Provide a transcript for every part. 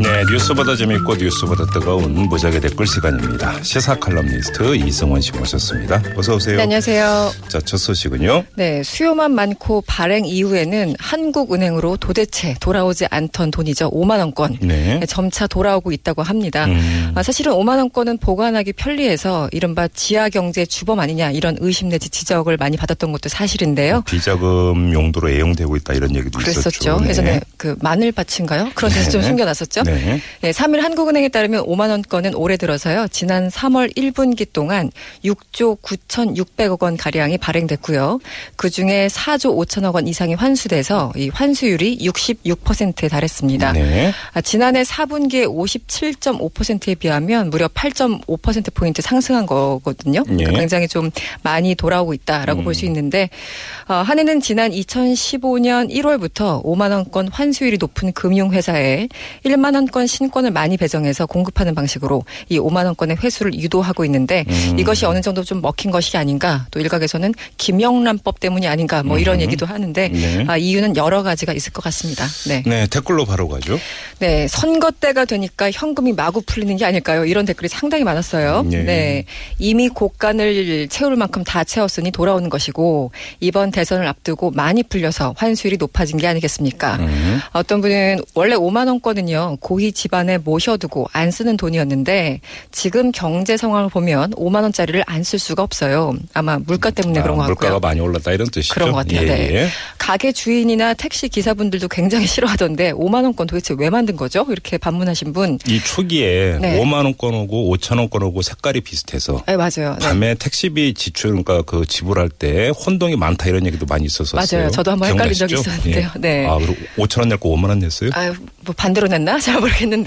네, 뉴스보다 재미있고 뉴스보다 뜨거운 무작위 댓글 시간입니다. 시사칼럼니스트 이승원 씨 모셨습니다. 어서 오세요. 네, 안녕하세요. 자, 첫 소식은요. 네, 수요만 많고 발행 이후에는 한국은행으로 도대체 돌아오지 않던 돈이죠. 5만 원권. 네. 점차 돌아오고 있다고 합니다. 사실은 5만 원권은 보관하기 편리해서 이른바 지하경제 주범 아니냐 이런 의심 내지 지적을 많이 받았던 것도 사실인데요. 비자금 용도로 애용되고 있다 이런 얘기도 있었죠. 네. 예전에 그 마늘밭인가요? 그런 데서 좀 숨겨놨었죠. 네. 네, 3일 한국은행에 따르면 5만 원권은 올해 들어서요. 지난 3월 1분기 동안 6조 9,600억 원 가량이 발행됐고요. 그중에 4조 5천억 원 이상이 환수돼서 이 환수율이 66%에 달했습니다. 네. 지난해 4분기에 57.5%에 비하면 무려 8.5%포인트 상승한 거거든요. 그러니까 네. 굉장히 좀 많이 돌아오고 있다라고 볼 수 있는데 한 해는 지난 2015년 1월부터 5만 원권 환수율이 높은 금융회사에 1만 원권 신권을 많이 배정해서 공급하는 방식으로 이 5만 원권의 회수를 유도하고 있는데 이것이 어느 정도 좀 먹힌 것이 아닌가 또 일각에서는 김영란법 때문이 아닌가 뭐 이런 얘기도 하는데 네. 이유는 여러 가지가 있을 것 같습니다. 네. 네, 댓글로 바로 가죠. 네, 선거 때가 되니까 현금이 마구 풀리는 게 아닐까요? 이런 댓글이 상당히 많았어요. 네. 네, 이미 곡간을 채울 만큼 다 채웠으니 돌아오는 것이고 이번 대선을 앞두고 많이 풀려서 환수율이 높아진 게 아니겠습니까? 어떤 분은 원래 5만 원권은요. 고위 집안에 모셔두고 안 쓰는 돈이었는데 지금 경제 상황을 보면 5만 원짜리를 안 쓸 수가 없어요. 아마 물가 때문에 그런 것 같고요. 물가가 많이 올랐다 이런 뜻이죠. 그런 것 같아요. 예, 네. 예. 가게 주인이나 택시 기사분들도 굉장히 싫어하던데 5만 원권 도대체 왜 만든 거죠? 이렇게 반문하신 분. 이 초기에 네. 5만 원권 오고 5천 원권 오고 색깔이 비슷해서. 네, 맞아요. 밤에 네. 택시비 지출 그러니까 그 지불할 때 혼동이 많다 이런 얘기도 많이 있었어요. 맞아요. 저도 한번 헷갈린 적이 있었는데요. 예. 네. 아, 그리고 5천 원 냈고 5만 원 냈어요? 아유, 뭐 반대로 냈나? 잘 모르겠는데요.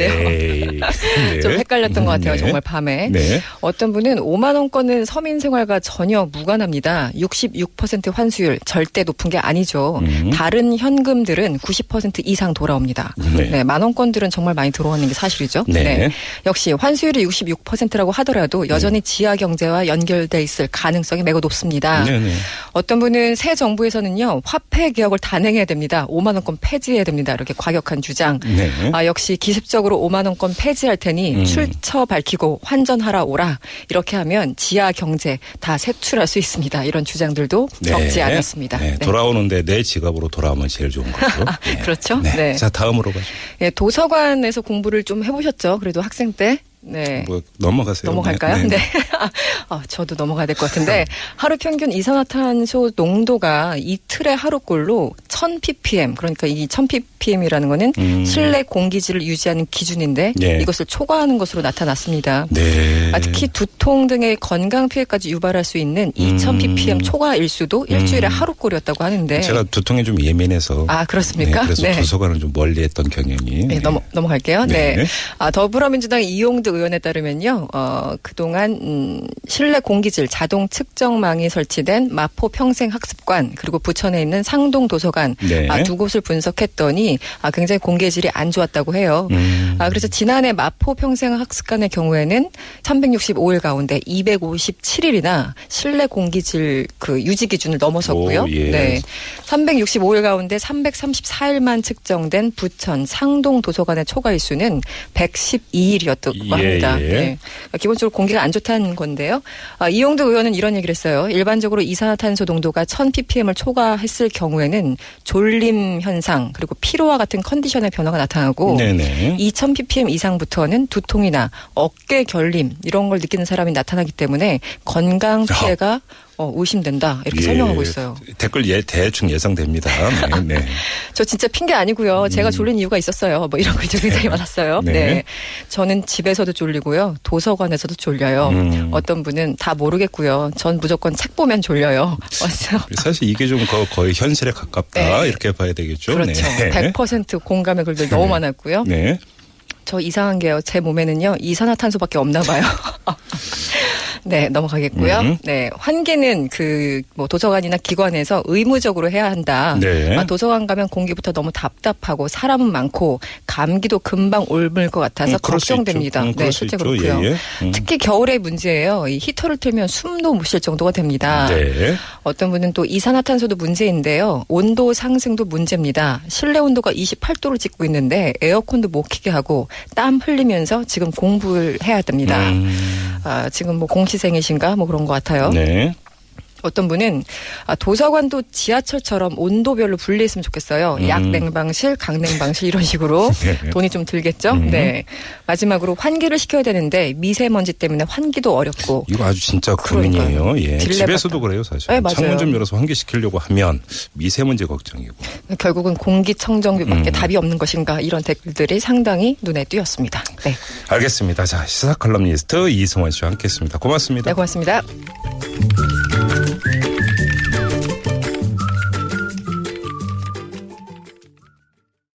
네. 좀 헷갈렸던 것 같아요. 네. 정말 밤에. 네. 어떤 분은 5만 원권은 서민 생활과 전혀 무관합니다. 66% 환수율 절대 높은 게 아니죠. 다른 현금들은 90% 이상 돌아옵니다. 네. 네. 만 원권들은 정말 많이 들어오는 게 사실이죠. 네. 네. 역시 환수율이 66%라고 하더라도 여전히 지하 경제와 연결돼 있을 가능성이 매우 높습니다. 네. 네. 어떤 분은 새 정부에서는요. 화폐 개혁을 단행해야 됩니다. 5만 원권 폐지해야 됩니다. 이렇게 과격한 주장. 네. 아, 역시 기습적으로 5만 원권 폐지할 테니 출처 밝히고 환전하라 오라 이렇게 하면 지하 경제 다 색출할 수 있습니다. 이런 주장들도 네. 적지 않았습니다. 네. 네. 돌아오는데 내 지갑으로 돌아오면 제일 좋은 거죠. 네. 그렇죠. 네. 네. 자 다음으로 가죠. 네, 도서관에서 공부를 좀 해보셨죠? 그래도 학생 때. 네. 뭐 넘어가세요. 넘어갈까요? 네. 네. 네. 저도 넘어가야 될 것 같은데 하루 평균 이산화탄소 농도가 이틀에 하루꼴로 1000ppm 그러니까 이 1000ppm이라는 거는 실내 공기질을 유지하는 기준인데 네. 이것을 초과하는 것으로 나타났습니다. 네. 특히 두통 등의 건강 피해까지 유발할 수 있는 2000ppm 초과일 수도 일주일에 하루꼴이었다고 하는데 제가 두통에 좀 예민해서 아 그렇습니까? 네. 그래서 네. 도서관을 좀 멀리했던 경향이. 네. 넘어갈게요. 네. 네. 더불어민주당 이용득 의원에 따르면요. 그동안 실내 공기질 자동 측정망이 설치된 마포 평생 학습관 그리고 부천에 있는 상동 도서관 네. 두 곳을 분석했더니 굉장히 공기질이 안 좋았다고 해요. 그래서 지난해 마포 평생 학습관의 경우에는 365일 가운데 257일이나 실내 공기질 그 유지 기준을 넘어섰고요. 오, 예. 네. 365일 가운데 334일만 측정된 부천 상동 도서관의 초과 일수는 112일이었다고 합니다. 예, 예. 네. 기본적으로 공기가 안 좋다는 건데요. 이용득 의원은 이런 얘기를 했어요. 일반적으로 이산화탄소 농도가 1000ppm을 초과했을 경우에는 졸림 현상 그리고 피로와 같은 컨디션의 변화가 나타나고 네네. 2000ppm 이상부터는 두통이나 어깨 결림 이런 걸 느끼는 사람이 나타나기 때문에 건강 피해가 의심된다 이렇게 예, 설명하고 있어요. 댓글 대충 예상됩니다. 네, 네. 저 진짜 핑계 아니고요. 제가 졸린 이유가 있었어요. 뭐 이런 것들이 굉장히 많았어요. 네. 네. 저는 집에서도 졸리고요. 도서관에서도 졸려요. 어떤 분은 다 모르겠고요. 전 무조건 책 보면 졸려요. 사실 이게 좀 거의 현실에 가깝다 네. 이렇게 봐야 되겠죠. 그렇죠. 네. 100% 공감의 글들 너무 많았고요. 네. 저 이상한 게요. 제 몸에는요. 이산화탄소밖에 없나 봐요. 네, 넘어가겠고요. 네, 환기는 그 뭐 도서관이나 기관에서 의무적으로 해야 한다. 네. 아, 도서관 가면 공기부터 너무 답답하고 사람은 많고 감기도 금방 옮을 것 같아서 걱정됩니다. 네, 실제 그렇고요. 예, 예. 특히 겨울의 문제예요. 이 히터를 틀면 숨도 못 쉴 정도가 됩니다. 네. 어떤 분은 또 이산화탄소도 문제인데요. 온도 상승도 문제입니다. 실내 온도가 28도를 찍고 있는데 에어컨도 못 켜게 하고 땀 흘리면서 지금 공부를 해야 됩니다. 아, 지금 뭐 공시생이신가 뭐 그런 것 같아요. 네. 어떤 분은 도서관도 지하철처럼 온도별로 분리했으면 좋겠어요. 약냉방실, 강냉방실 이런 식으로 네. 돈이 좀 들겠죠. 네. 마지막으로 환기를 시켜야 되는데 미세먼지 때문에 환기도 어렵고. 이거 아주 진짜 고민이에요. 예. 집에서도 그래요 사실. 네, 맞아요. 창문 좀 열어서 환기시키려고 하면 미세먼지 걱정이고. 결국은 공기청정기밖에 답이 없는 것인가 이런 댓글들이 상당히 눈에 띄었습니다. 네. 알겠습니다. 자, 시사칼럼니스트 이승원 씨와 함께했습니다. 고맙습니다. 네, 고맙습니다.